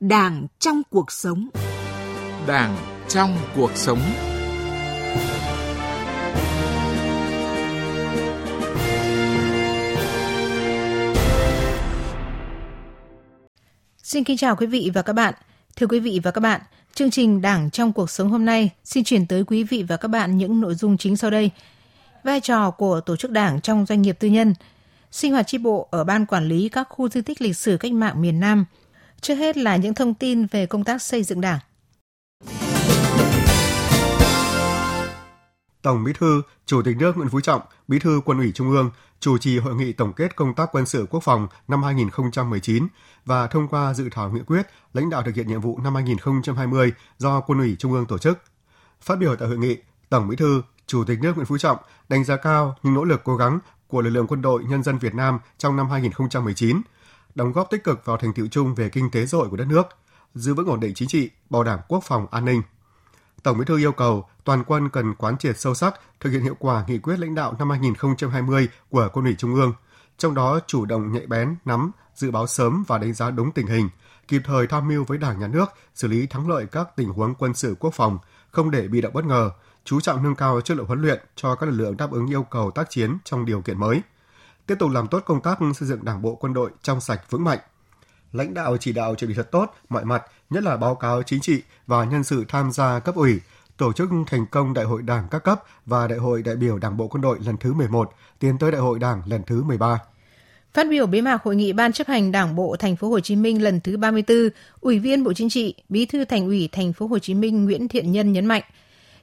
Đảng trong cuộc sống. Đảng trong cuộc sống. Xin kính chào quý vị và các bạn. Thưa quý vị và các bạn, chương trình Đảng trong cuộc sống hôm nay xin chuyển tới quý vị và các bạn những nội dung chính sau đây. Vai trò của tổ chức Đảng trong doanh nghiệp tư nhân, sinh hoạt chi bộ ở Ban Quản lý các khu di tích lịch sử cách mạng miền Nam. Trước hết là những thông tin về công tác xây dựng Đảng. Tổng Bí thư, Chủ tịch nước Nguyễn Phú Trọng, Bí thư Quân ủy Trung ương, chủ trì hội nghị tổng kết công tác quân sự quốc phòng năm 2019 và thông qua dự thảo nghị quyết lãnh đạo thực hiện nhiệm vụ năm 2020 do Quân ủy Trung ương tổ chức. Phát biểu tại hội nghị, Tổng Bí thư, Chủ tịch nước Nguyễn Phú Trọng đánh giá cao những nỗ lực cố gắng của lực lượng quân đội nhân dân Việt Nam trong năm 2019, đóng góp tích cực vào thành tựu chung về kinh tế xã hội của đất nước, giữ vững ổn định chính trị, bảo đảm quốc phòng an ninh. Tổng Bí thư yêu cầu toàn quân cần quán triệt sâu sắc, thực hiện hiệu quả nghị quyết lãnh đạo năm 2020 của Quân ủy Trung ương, trong đó chủ động nhạy bén, nắm, dự báo sớm và đánh giá đúng tình hình, kịp thời tham mưu với Đảng, Nhà nước xử lý thắng lợi các tình huống quân sự quốc phòng, không để bị động bất ngờ, chú trọng nâng cao chất lượng huấn luyện cho các lực lượng đáp ứng yêu cầu tác chiến trong điều kiện mới, tiếp tục làm tốt công tác xây dựng Đảng bộ quân đội trong sạch vững mạnh. Lãnh đạo chỉ đạo chuẩn bị thật tốt mọi mặt, nhất là báo cáo chính trị và nhân sự tham gia cấp ủy, tổ chức thành công Đại hội Đảng các cấp và Đại hội đại biểu Đảng bộ quân đội lần thứ 11, tiến tới Đại hội Đảng lần thứ 13. Phát biểu bế mạc hội nghị Ban chấp hành Đảng bộ Thành phố Hồ Chí Minh lần thứ 34, Ủy viên Bộ Chính trị, Bí thư Thành ủy Thành phố Hồ Chí Minh Nguyễn Thiện Nhân nhấn mạnh,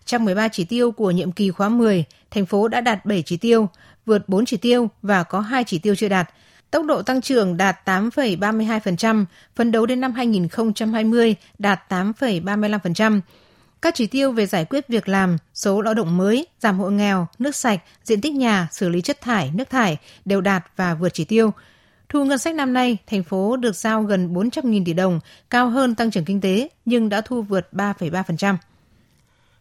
trong 13 chỉ tiêu của nhiệm kỳ khóa 10, thành phố đã đạt 7 chỉ tiêu, vượt 4 chỉ tiêu và có 2 chỉ tiêu chưa đạt. Tốc độ tăng trưởng đạt 8,32%, phấn đấu đến năm 2020 đạt 8,35%. Các chỉ tiêu về giải quyết việc làm, số lao động mới, giảm hộ nghèo, nước sạch, diện tích nhà, xử lý chất thải, nước thải đều đạt và vượt chỉ tiêu. Thu ngân sách năm nay, thành phố được giao gần 400.000 tỷ đồng, cao hơn tăng trưởng kinh tế nhưng đã thu vượt 3,3%.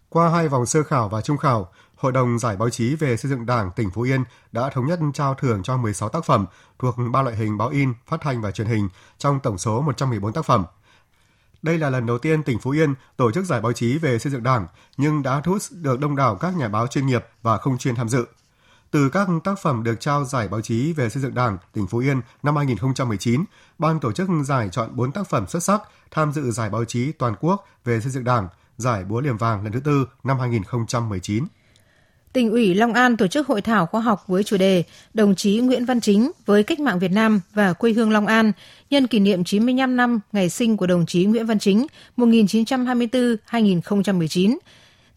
Qua 2 vòng sơ khảo và trung khảo, Hội đồng Giải báo chí về xây dựng Đảng tỉnh Phú Yên đã thống nhất trao thưởng cho 16 tác phẩm thuộc 3 loại hình báo in, phát thanh và truyền hình trong tổng số 114 tác phẩm. Đây là lần đầu tiên tỉnh Phú Yên tổ chức Giải báo chí về xây dựng Đảng nhưng đã thu hút được đông đảo các nhà báo chuyên nghiệp và không chuyên tham dự. Từ các tác phẩm được trao Giải báo chí về xây dựng Đảng tỉnh Phú Yên năm 2019, ban tổ chức giải chọn 4 tác phẩm xuất sắc tham dự Giải báo chí toàn quốc về xây dựng Đảng, Giải Búa Liềm Vàng lần thứ 4 năm 2019. Tỉnh ủy Long An tổ chức hội thảo khoa học với chủ đề Đồng chí Nguyễn Văn Chính với cách mạng Việt Nam và quê hương Long An nhân kỷ niệm 95 năm ngày sinh của đồng chí Nguyễn Văn Chính 1924-2019.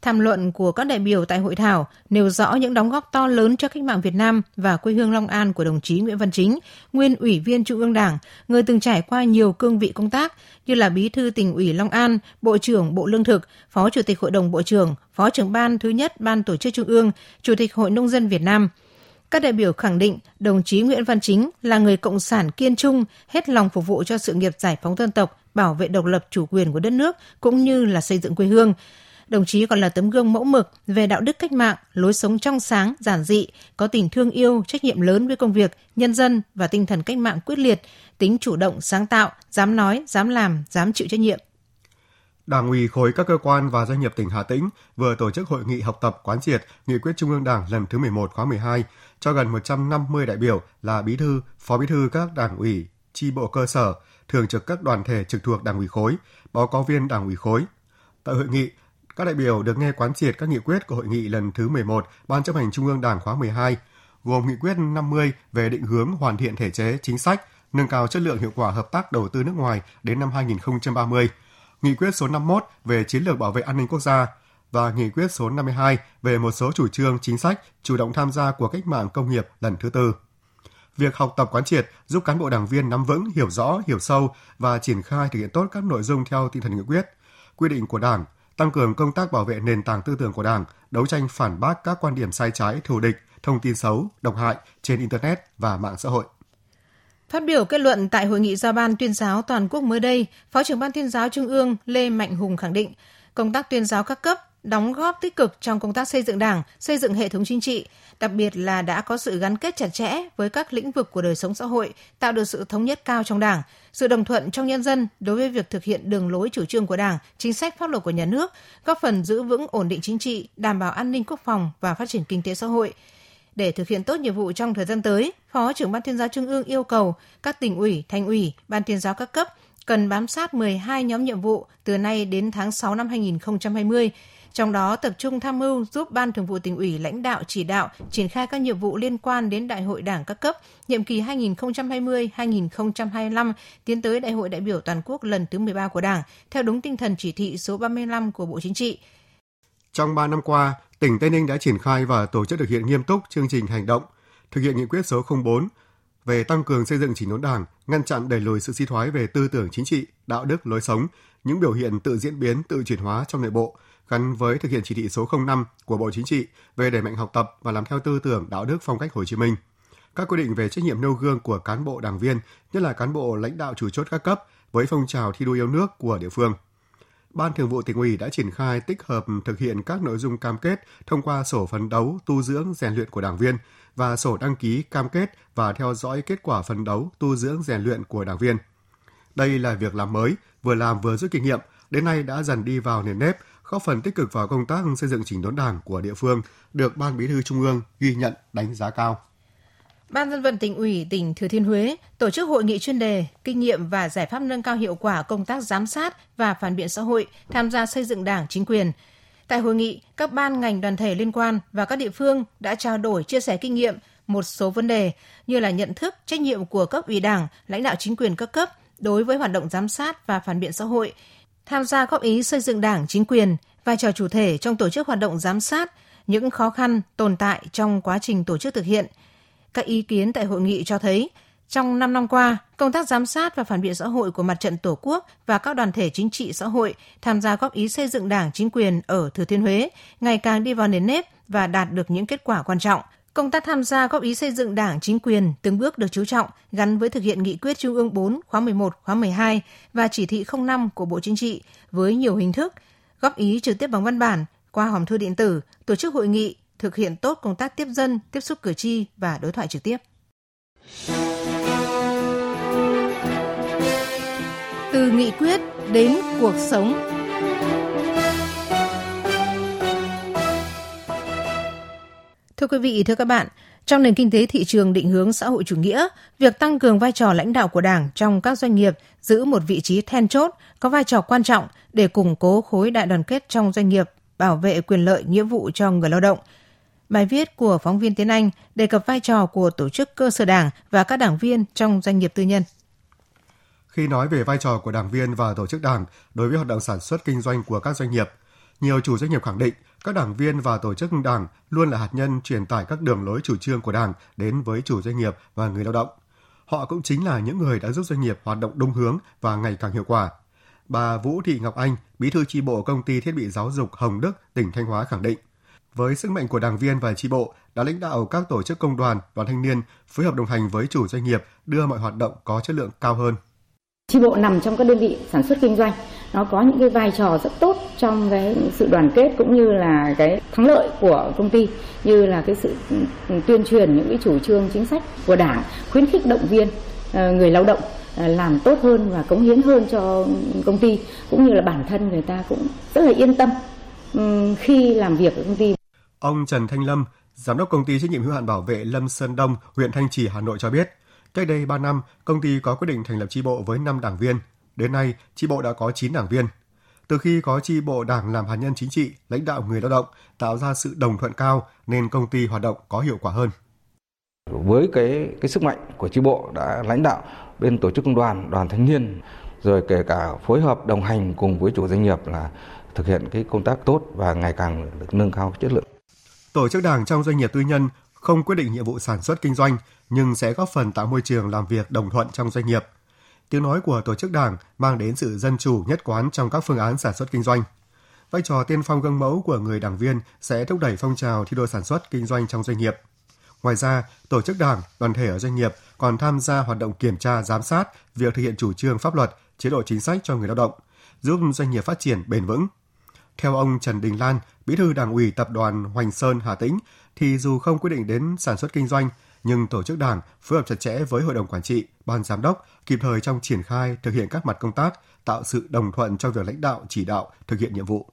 Tham luận của các đại biểu tại hội thảo nêu rõ những đóng góp to lớn cho cách mạng Việt Nam và quê hương Long An của đồng chí Nguyễn Văn Chính, nguyên Ủy viên Trung ương Đảng, người từng trải qua nhiều cương vị công tác như là Bí thư tỉnh ủy Long An, Bộ trưởng Bộ Lương thực, Phó Chủ tịch Hội đồng Bộ trưởng, Phó trưởng Ban thứ nhất Ban Tổ chức Trung ương, Chủ tịch Hội nông dân Việt Nam. Các đại biểu khẳng định đồng chí Nguyễn Văn Chính là người cộng sản kiên trung, hết lòng phục vụ cho sự nghiệp giải phóng dân tộc, bảo vệ độc lập chủ quyền của đất nước cũng như là xây dựng quê hương. Đồng chí còn là tấm gương mẫu mực về đạo đức cách mạng, lối sống trong sáng, giản dị, có tình thương yêu, trách nhiệm lớn với công việc, nhân dân và tinh thần cách mạng quyết liệt, tính chủ động, sáng tạo, dám nói, dám làm, dám chịu trách nhiệm. Đảng ủy khối các cơ quan và doanh nghiệp tỉnh Hà Tĩnh vừa tổ chức hội nghị học tập quán triệt nghị quyết Trung ương Đảng lần thứ 11 khóa 12 cho gần 150 đại biểu là bí thư, phó bí thư các đảng ủy, chi bộ cơ sở, thường trực các đoàn thể trực thuộc đảng ủy khối, báo cáo viên đảng ủy khối. Tại hội nghị, các đại biểu được nghe quán triệt các nghị quyết của hội nghị lần thứ 11 Ban chấp hành Trung ương Đảng khóa 12, gồm nghị quyết 50 về định hướng hoàn thiện thể chế, chính sách, nâng cao chất lượng hiệu quả hợp tác đầu tư nước ngoài đến năm 2030, nghị quyết số 51 về chiến lược bảo vệ an ninh quốc gia và nghị quyết số 52 về một số chủ trương chính sách chủ động tham gia của cách mạng công nghiệp lần thứ 4. Việc học tập quán triệt giúp cán bộ đảng viên nắm vững, hiểu rõ, hiểu sâu và triển khai thực hiện tốt các nội dung theo tinh thần nghị quyết, quy định của Đảng, tăng cường công tác bảo vệ nền tảng tư tưởng của Đảng, đấu tranh phản bác các quan điểm sai trái, thù địch, thông tin xấu, độc hại trên Internet và mạng xã hội. Phát biểu kết luận tại Hội nghị Giao ban Tuyên giáo Toàn quốc mới đây, Phó trưởng Ban Tuyên giáo Trung ương Lê Mạnh Hùng khẳng định, công tác tuyên giáo các cấp đóng góp tích cực trong công tác xây dựng Đảng, xây dựng hệ thống chính trị, đặc biệt là đã có sự gắn kết chặt chẽ với các lĩnh vực của đời sống xã hội, tạo được sự thống nhất cao trong Đảng, sự đồng thuận trong nhân dân đối với việc thực hiện đường lối chủ trương của Đảng, chính sách pháp luật của nhà nước, góp phần giữ vững ổn định chính trị, đảm bảo an ninh quốc phòng và phát triển kinh tế xã hội. Để thực hiện tốt nhiệm vụ trong thời gian tới, Phó trưởng Ban Tuyên giáo Trung ương yêu cầu các tỉnh ủy, thành ủy, ban tuyên giáo các cấp cần bám sát 12 nhóm nhiệm vụ từ nay đến tháng 6 năm 2020, trong đó tập trung tham mưu giúp Ban Thường vụ Tỉnh ủy lãnh đạo chỉ đạo triển khai các nhiệm vụ liên quan đến Đại hội Đảng các cấp, nhiệm kỳ 2020-2025 tiến tới Đại hội đại biểu toàn quốc lần thứ 13 của Đảng, theo đúng tinh thần chỉ thị số 35 của Bộ Chính trị. Trong 3 năm qua, tỉnh Tây Ninh đã triển khai và tổ chức thực hiện nghiêm túc chương trình hành động, thực hiện nghị quyết số 04 về tăng cường xây dựng chỉnh đốn Đảng, ngăn chặn đẩy lùi sự suy thoái về tư tưởng chính trị, đạo đức, lối sống, những biểu hiện tự diễn biến, tự chuyển hóa trong nội bộ, gắn với thực hiện chỉ thị số 05 của Bộ Chính trị về đẩy mạnh học tập và làm theo tư tưởng, đạo đức, phong cách Hồ Chí Minh. Các quy định về trách nhiệm nêu gương của cán bộ đảng viên, nhất là cán bộ lãnh đạo chủ chốt các cấp với phong trào thi đua yêu nước của địa phương. Ban Thường vụ Tỉnh ủy đã triển khai tích hợp thực hiện các nội dung cam kết thông qua sổ phấn đấu, tu dưỡng, rèn luyện của đảng viên và sổ đăng ký cam kết và theo dõi kết quả phấn đấu, tu dưỡng, rèn luyện của đảng viên. Đây là việc làm mới, vừa làm vừa rút kinh nghiệm, đến nay đã dần đi vào nền nếp, góp phần tích cực vào công tác xây dựng chỉnh đốn Đảng của địa phương, được Ban Bí thư Trung ương ghi nhận đánh giá cao. Ban Dân vận Tỉnh ủy tỉnh Thừa Thiên Huế tổ chức hội nghị chuyên đề kinh nghiệm và giải pháp nâng cao hiệu quả công tác giám sát và phản biện xã hội tham gia xây dựng Đảng, chính quyền. Tại hội nghị, các ban ngành đoàn thể liên quan và các địa phương đã trao đổi, chia sẻ kinh nghiệm một số vấn đề như là nhận thức, trách nhiệm của cấp ủy Đảng, lãnh đạo chính quyền các cấp đối với hoạt động giám sát và phản biện xã hội, tham gia góp ý xây dựng Đảng, chính quyền, vai trò chủ thể trong tổ chức hoạt động giám sát, những khó khăn, tồn tại trong quá trình tổ chức thực hiện. Các ý kiến tại hội nghị cho thấy, trong 5 năm qua, công tác giám sát và phản biện xã hội của Mặt trận Tổ quốc và các đoàn thể chính trị xã hội tham gia góp ý xây dựng Đảng, chính quyền ở Thừa Thiên Huế ngày càng đi vào nền nếp và đạt được những kết quả quan trọng. Công tác tham gia góp ý xây dựng Đảng, chính quyền từng bước được chú trọng gắn với thực hiện nghị quyết Trung ương 4 khóa 11, khóa 12 và chỉ thị 05 của Bộ Chính trị với nhiều hình thức, góp ý trực tiếp bằng văn bản, qua hòm thư điện tử, tổ chức hội nghị, thực hiện tốt công tác tiếp dân, tiếp xúc cử tri và đối thoại trực tiếp. Từ nghị quyết đến cuộc sống. Thưa quý vị, thưa các bạn, trong nền kinh tế thị trường định hướng xã hội chủ nghĩa, việc tăng cường vai trò lãnh đạo của Đảng trong các doanh nghiệp giữ một vị trí then chốt, có vai trò quan trọng để củng cố khối đại đoàn kết trong doanh nghiệp, bảo vệ quyền lợi nghĩa vụ cho người lao động. Bài viết của phóng viên Tiến Anh đề cập vai trò của tổ chức cơ sở Đảng và các đảng viên trong doanh nghiệp tư nhân. Khi nói về vai trò của đảng viên và tổ chức Đảng đối với hoạt động sản xuất kinh doanh của các doanh nghiệp, nhiều chủ doanh nghiệp khẳng định các đảng viên và tổ chức Đảng luôn là hạt nhân truyền tải các đường lối chủ trương của Đảng đến với chủ doanh nghiệp và người lao động. Họ cũng chính là những người đã giúp doanh nghiệp hoạt động đúng hướng và ngày càng hiệu quả. Bà Vũ Thị Ngọc Anh, bí thư chi bộ Công ty Thiết bị Giáo dục Hồng Đức, tỉnh Thanh Hóa khẳng định, với sức mạnh của đảng viên và chi bộ đã lãnh đạo các tổ chức công đoàn, đoàn thanh niên phối hợp đồng hành với chủ doanh nghiệp đưa mọi hoạt động có chất lượng cao hơn. Chi bộ nằm trong các đơn vị sản xuất kinh doanh, nó có những cái vai trò rất tốt trong cái sự đoàn kết cũng như là cái thắng lợi của công ty, như là cái sự tuyên truyền những cái chủ trương chính sách của Đảng, khuyến khích động viên người lao động làm tốt hơn và cống hiến hơn cho công ty, cũng như là bản thân người ta cũng rất là yên tâm khi làm việc ở công ty. Ông Trần Thanh Lâm, giám đốc Công ty Trách nhiệm hữu hạn Bảo vệ Lâm Sơn Đông, huyện Thanh Trì, Hà Nội cho biết, cách đây 3 năm, công ty có quyết định thành lập chi bộ với 5 đảng viên. Đến nay, chi bộ đã có 9 đảng viên. Từ khi có chi bộ Đảng làm hạt nhân chính trị, lãnh đạo người lao động, tạo ra sự đồng thuận cao nên công ty hoạt động có hiệu quả hơn. Với cái sức mạnh của chi bộ đã lãnh đạo bên tổ chức công đoàn, đoàn thanh niên, rồi kể cả phối hợp đồng hành cùng với chủ doanh nghiệp là thực hiện cái công tác tốt và ngày càng được nâng cao chất lượng. Tổ chức Đảng trong doanh nghiệp tư nhân không quyết định nhiệm vụ sản xuất kinh doanh nhưng sẽ góp phần tạo môi trường làm việc đồng thuận trong doanh nghiệp. Tiếng nói của tổ chức Đảng mang đến sự dân chủ nhất quán trong các phương án sản xuất kinh doanh. Vai trò tiên phong gương mẫu của người đảng viên sẽ thúc đẩy phong trào thi đua sản xuất kinh doanh trong doanh nghiệp. Ngoài ra, tổ chức Đảng, đoàn thể ở doanh nghiệp còn tham gia hoạt động kiểm tra, giám sát việc thực hiện chủ trương pháp luật, chế độ chính sách cho người lao động, giúp doanh nghiệp phát triển bền vững. Theo ông Trần Đình Lan, Bí thư Đảng ủy Tập đoàn Hoành Sơn Hà Tĩnh, thì dù không quyết định đến sản xuất kinh doanh, nhưng tổ chức Đảng phối hợp chặt chẽ với Hội đồng Quản trị, Ban Giám đốc kịp thời trong triển khai thực hiện các mặt công tác, tạo sự đồng thuận trong việc lãnh đạo, chỉ đạo, thực hiện nhiệm vụ.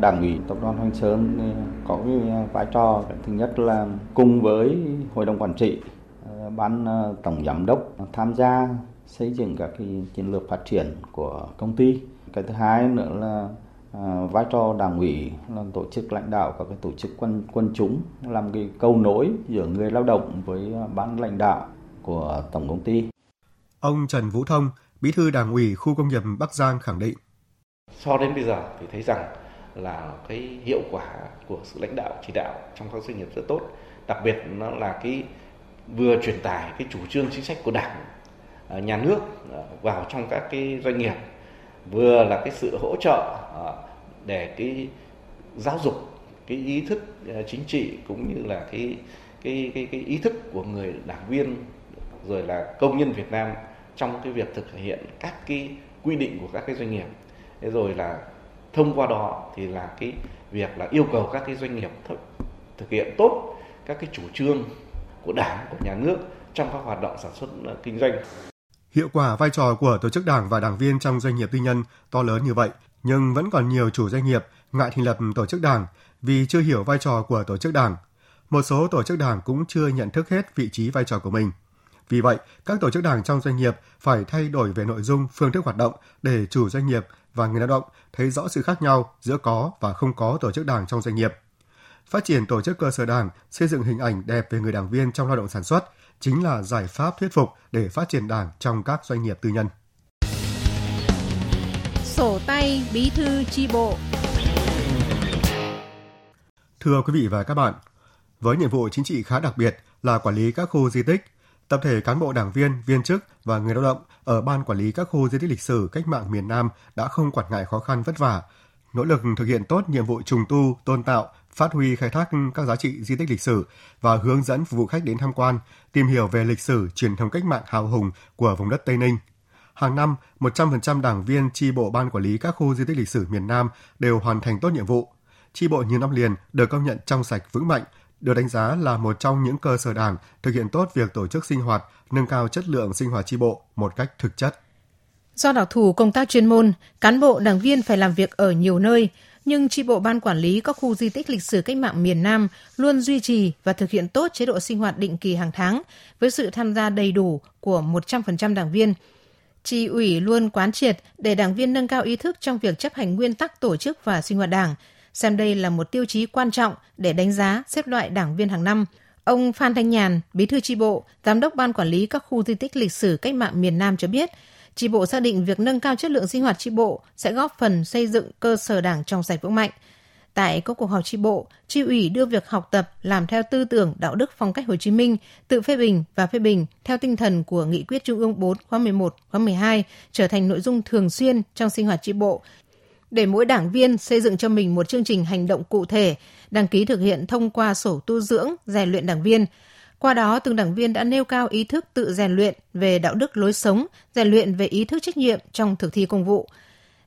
Đảng ủy Tập đoàn Hoành Sơn có cái vai trò thứ nhất là cùng với Hội đồng Quản trị, Ban Tổng Giám đốc tham gia xây dựng các cái chiến lược phát triển của công ty. Cái thứ hai nữa là vai trò Đảng ủy là tổ chức lãnh đạo các cái tổ chức quân chúng, làm cái cầu nối giữa người lao động với ban lãnh đạo của tổng công ty. Ông Trần Vũ Thông, Bí thư Đảng ủy khu công nghiệp Bắc Giang khẳng định: so đến bây giờ thì thấy rằng là cái hiệu quả của sự lãnh đạo chỉ đạo trong các doanh nghiệp rất tốt, đặc biệt nó là cái vừa truyền tải cái chủ trương chính sách của Đảng, nhà nước vào trong các cái doanh nghiệp, vừa là cái sự hỗ trợ để cái giáo dục cái ý thức chính trị cũng như là cái ý thức của người đảng viên rồi là công nhân Việt Nam trong cái việc thực hiện các cái quy định của các cái doanh nghiệp. Thế rồi là thông qua đó thì là cái việc là yêu cầu các cái doanh nghiệp thực hiện tốt các cái chủ trương của Đảng, của nhà nước trong các hoạt động sản xuất kinh doanh. Hiệu quả vai trò của tổ chức Đảng và đảng viên trong doanh nghiệp tư nhân to lớn như vậy, nhưng vẫn còn nhiều chủ doanh nghiệp ngại thành lập tổ chức Đảng vì chưa hiểu vai trò của tổ chức Đảng. Một số tổ chức Đảng cũng chưa nhận thức hết vị trí vai trò của mình. Vì vậy, các tổ chức Đảng trong doanh nghiệp phải thay đổi về nội dung, phương thức hoạt động để chủ doanh nghiệp và người lao động thấy rõ sự khác nhau giữa có và không có tổ chức Đảng trong doanh nghiệp. Phát triển tổ chức cơ sở Đảng, xây dựng hình ảnh đẹp về người đảng viên trong lao động sản xuất chính là giải pháp thuyết phục để phát triển Đảng trong các doanh nghiệp tư nhân. Sổ tay bí thư chi bộ. Thưa quý vị và các bạn, với nhiệm vụ chính trị khá đặc biệt là quản lý các khu di tích, tập thể cán bộ đảng viên, viên chức và người lao động ở Ban Quản lý các khu di tích lịch sử cách mạng miền Nam đã không quản ngại khó khăn vất vả, nỗ lực thực hiện tốt nhiệm vụ trùng tu, tôn tạo, phát huy khai thác các giá trị di tích lịch sử và hướng dẫn phục vụ khách đến tham quan, tìm hiểu về lịch sử, truyền thống cách mạng hào hùng của vùng đất Tây Ninh. Hàng năm, 100% đảng viên chi bộ Ban Quản lý các khu di tích lịch sử miền Nam đều hoàn thành tốt nhiệm vụ. Chi bộ nhiều năm liền được công nhận trong sạch vững mạnh, được đánh giá là một trong những cơ sở đảng thực hiện tốt việc tổ chức sinh hoạt, nâng cao chất lượng sinh hoạt chi bộ một cách thực chất. Do đặc thù công tác chuyên môn, cán bộ đảng viên phải làm việc ở nhiều nơi, nhưng chi bộ Ban Quản lý các khu di tích lịch sử cách mạng miền Nam luôn duy trì và thực hiện tốt chế độ sinh hoạt định kỳ hàng tháng với sự tham gia đầy đủ của 100% đảng viên. Chi ủy luôn quán triệt để đảng viên nâng cao ý thức trong việc chấp hành nguyên tắc tổ chức và sinh hoạt đảng, xem đây là một tiêu chí quan trọng để đánh giá xếp loại đảng viên hàng năm. Ông Phan Thanh Nhàn, Bí thư chi bộ, Giám đốc Ban Quản lý các khu di tích lịch sử cách mạng miền Nam cho biết, chi bộ xác định việc nâng cao chất lượng sinh hoạt chi bộ sẽ góp phần xây dựng cơ sở đảng trong sạch vững mạnh. Tại các cuộc họp chi bộ, chi ủy đưa việc học tập làm theo tư tưởng đạo đức phong cách Hồ Chí Minh, tự phê bình và phê bình theo tinh thần của Nghị quyết Trung ương 4 khóa 11, khóa 12 trở thành nội dung thường xuyên trong sinh hoạt chi bộ, để mỗi đảng viên xây dựng cho mình một chương trình hành động cụ thể, đăng ký thực hiện thông qua sổ tu dưỡng, rèn luyện đảng viên. Qua đó, từng đảng viên đã nêu cao ý thức tự rèn luyện về đạo đức lối sống, rèn luyện về ý thức trách nhiệm trong thực thi công vụ.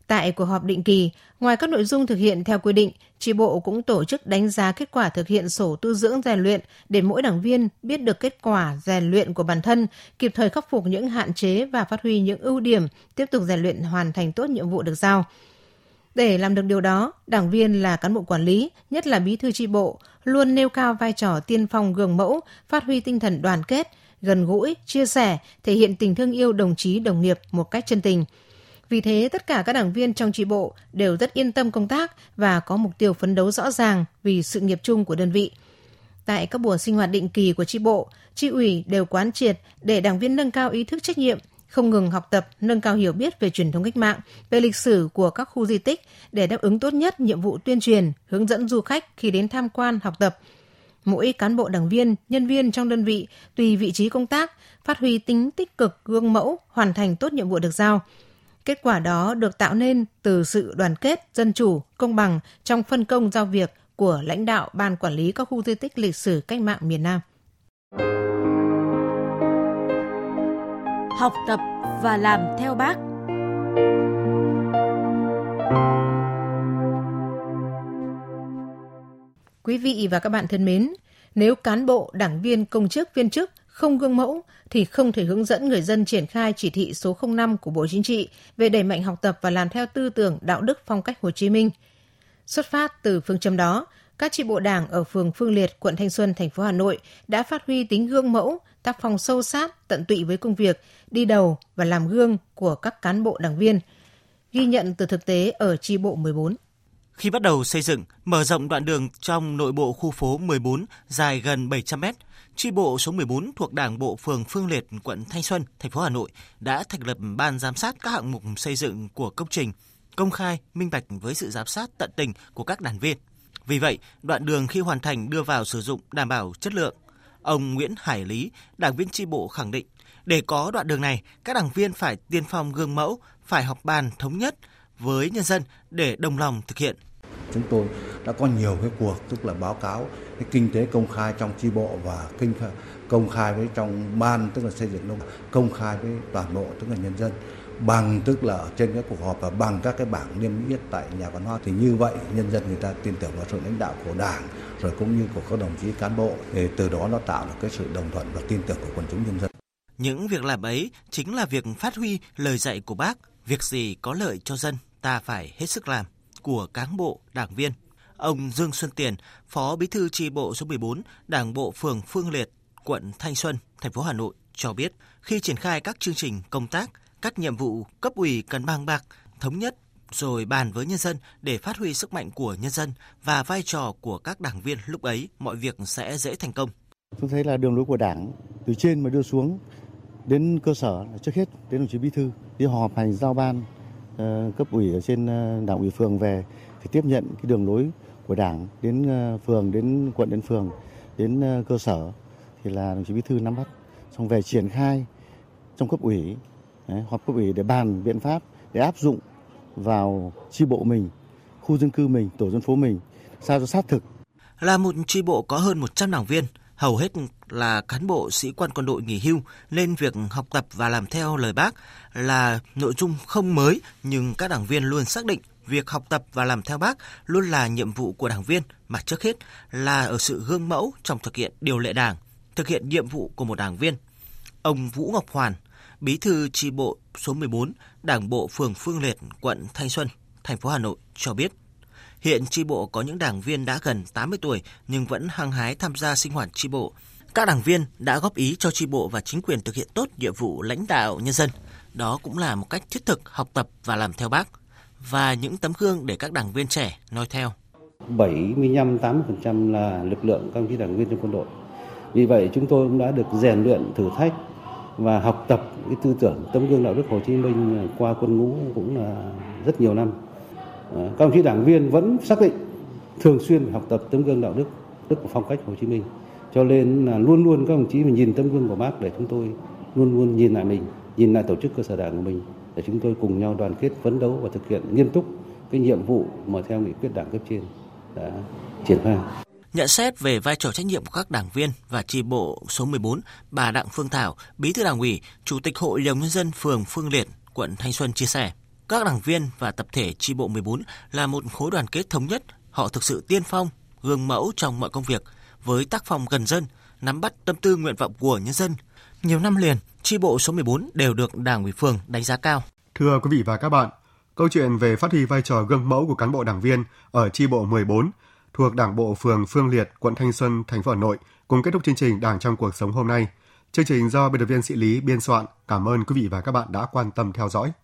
Tại cuộc họp định kỳ, ngoài các nội dung thực hiện theo quy định, chi bộ cũng tổ chức đánh giá kết quả thực hiện sổ tu dưỡng rèn luyện để mỗi đảng viên biết được kết quả rèn luyện của bản thân, kịp thời khắc phục những hạn chế và phát huy những ưu điểm, tiếp tục rèn luyện hoàn thành tốt nhiệm vụ được giao. Để làm được điều đó, đảng viên là cán bộ quản lý, nhất là bí thư chi bộ, luôn nêu cao vai trò tiên phong gương mẫu, phát huy tinh thần đoàn kết, gần gũi, chia sẻ, thể hiện tình thương yêu đồng chí đồng nghiệp một cách chân tình. Vì thế, tất cả các đảng viên trong chi bộ đều rất yên tâm công tác và có mục tiêu phấn đấu rõ ràng vì sự nghiệp chung của đơn vị. Tại các buổi sinh hoạt định kỳ của chi bộ, chi ủy đều quán triệt để đảng viên nâng cao ý thức trách nhiệm, không ngừng học tập, nâng cao hiểu biết về truyền thống cách mạng, về lịch sử của các khu di tích để đáp ứng tốt nhất nhiệm vụ tuyên truyền, hướng dẫn du khách khi đến tham quan, học tập. Mỗi cán bộ đảng viên, nhân viên trong đơn vị, tùy vị trí công tác, phát huy tính tích cực, gương mẫu, hoàn thành tốt nhiệm vụ được giao. Kết quả đó được tạo nên từ sự đoàn kết, dân chủ, công bằng trong phân công giao việc của lãnh đạo Ban Quản lý các khu di tích lịch sử cách mạng miền Nam. Học tập và làm theo Bác. Quý vị và các bạn thân mến, nếu cán bộ, đảng viên, công chức, viên chức không gương mẫu thì không thể hướng dẫn người dân triển khai chỉ thị số 05 của Bộ Chính trị về đẩy mạnh học tập và làm theo tư tưởng, đạo đức, phong cách Hồ Chí Minh. Xuất phát từ phương châm đó, các chi bộ đảng ở phường Phương Liệt, quận Thanh Xuân, thành phố Hà Nội đã phát huy tính gương mẫu, tác phong sâu sát, tận tụy với công việc, đi đầu và làm gương của các cán bộ đảng viên. Ghi nhận từ thực tế ở chi bộ 14. Khi bắt đầu xây dựng, mở rộng đoạn đường trong nội bộ khu phố 14 dài gần 700 mét, chi bộ số 14 thuộc Đảng bộ phường Phương Liệt, quận Thanh Xuân, thành phố Hà Nội đã thành lập ban giám sát các hạng mục xây dựng của công trình, công khai, minh bạch với sự giám sát tận tình của các đảng viên. Vì vậy, đoạn đường khi hoàn thành đưa vào sử dụng đảm bảo chất lượng. Ông Nguyễn Hải Lý, đảng viên chi bộ khẳng định, để có đoạn đường này, các đảng viên phải tiên phong gương mẫu, phải họp bàn thống nhất với nhân dân để đồng lòng thực hiện. Chúng tôi đã có nhiều cái cuộc, tức là báo cáo cái kinh tế công khai trong chi bộ và công khai với trong ban, tức là xây dựng nông, công khai với toàn bộ, tức là nhân dân, bằng tức là trên các cuộc họp và bằng các cái bảng niêm yết tại Nhà Văn hóa. Thì như vậy nhân dân người ta tin tưởng vào sự lãnh đạo của Đảng rồi cũng như của các đồng chí cán bộ, để từ đó nó tạo được cái sự đồng thuận và tin tưởng của quần chúng nhân dân. Những việc làm ấy chính là việc phát huy lời dạy của Bác, việc gì có lợi cho dân ta phải hết sức làm, của cán bộ, đảng viên. Ông Dương Xuân Tiền, Phó Bí thư chi bộ số 14, Đảng bộ phường Phương Liệt, quận Thanh Xuân, thành phố Hà Nội cho biết, khi triển khai các chương trình công tác, các nhiệm vụ cấp ủy cần bàn bạc, thống nhất rồi bàn với nhân dân để phát huy sức mạnh của nhân dân và vai trò của các đảng viên, lúc ấy mọi việc sẽ dễ thành công. Tôi thấy là đường lối của Đảng từ trên mà đưa xuống đến cơ sở, trước hết đến đồng chí Bí thư đi họp hành giao ban cấp ủy ở trên Đảng ủy phường về thì tiếp nhận cái đường lối của Đảng đến phường, đến quận, đến phường, đến cơ sở thì là đồng chí Bí thư nắm bắt, xong về triển khai trong cấp ủy. Họp cấp ủy để bàn biện pháp để áp dụng vào chi bộ mình, khu dân cư mình, tổ dân phố mình sao cho sát thực. Là một chi bộ có hơn 100 đảng viên, hầu hết là cán bộ sĩ quan quân đội nghỉ hưu, nên việc học tập và làm theo lời Bác là nội dung không mới, nhưng các đảng viên luôn xác định việc học tập và làm theo Bác luôn là nhiệm vụ của đảng viên, mà trước hết là ở sự gương mẫu trong thực hiện điều lệ Đảng, thực hiện nhiệm vụ của một đảng viên. Ông Vũ Ngọc Hoàn, Bí thư chi bộ số 14, Đảng bộ phường Phương Liệt, quận Thanh Xuân, thành phố Hà Nội cho biết, hiện chi bộ có những đảng viên đã gần 80 tuổi nhưng vẫn hăng hái tham gia sinh hoạt chi bộ. Các đảng viên đã góp ý cho chi bộ và chính quyền thực hiện tốt nhiệm vụ lãnh đạo nhân dân. Đó cũng là một cách thiết thực học tập và làm theo Bác và những tấm gương để các đảng viên trẻ noi theo. 75-80% là lực lượng các đồng chí đảng viên trong quân đội. Vì vậy chúng tôi cũng đã được rèn luyện thử thách và học tập cái tư tưởng tấm gương đạo đức Hồ Chí Minh qua quân ngũ cũng là rất nhiều năm. Các đồng chí đảng viên vẫn xác định thường xuyên học tập tấm gương đạo đức, đức của phong cách Hồ Chí Minh. Cho nên là luôn luôn các đồng chí mình nhìn tấm gương của Bác để chúng tôi luôn luôn nhìn lại mình, nhìn lại tổ chức cơ sở Đảng của mình để chúng tôi cùng nhau đoàn kết phấn đấu và thực hiện nghiêm túc cái nhiệm vụ mà theo nghị quyết Đảng cấp trên đã triển khai. Nhận xét về vai trò trách nhiệm của các đảng viên và chi bộ số 14, bà Đặng Phương Thảo, Bí thư Đảng ủy, Chủ tịch Hội đồng nhân dân phường Phương Liệt, quận Thanh Xuân chia sẻ, các đảng viên và tập thể chi bộ 14 là một khối đoàn kết thống nhất, họ thực sự tiên phong, gương mẫu trong mọi công việc, với tác phong gần dân, nắm bắt tâm tư nguyện vọng của nhân dân. Nhiều năm liền, chi bộ số 14 đều được Đảng ủy phường đánh giá cao. Thưa quý vị và các bạn, câu chuyện về phát huy vai trò gương mẫu của cán bộ đảng viên ở chi bộ 14 thuộc Đảng bộ phường Phương Liệt, quận Thanh Xuân, thành phố Hà Nội cùng kết thúc chương trình Đảng trong cuộc sống hôm nay. Chương trình do biên tập viên Sĩ Lý biên soạn. Cảm ơn quý vị và các bạn đã quan tâm theo dõi.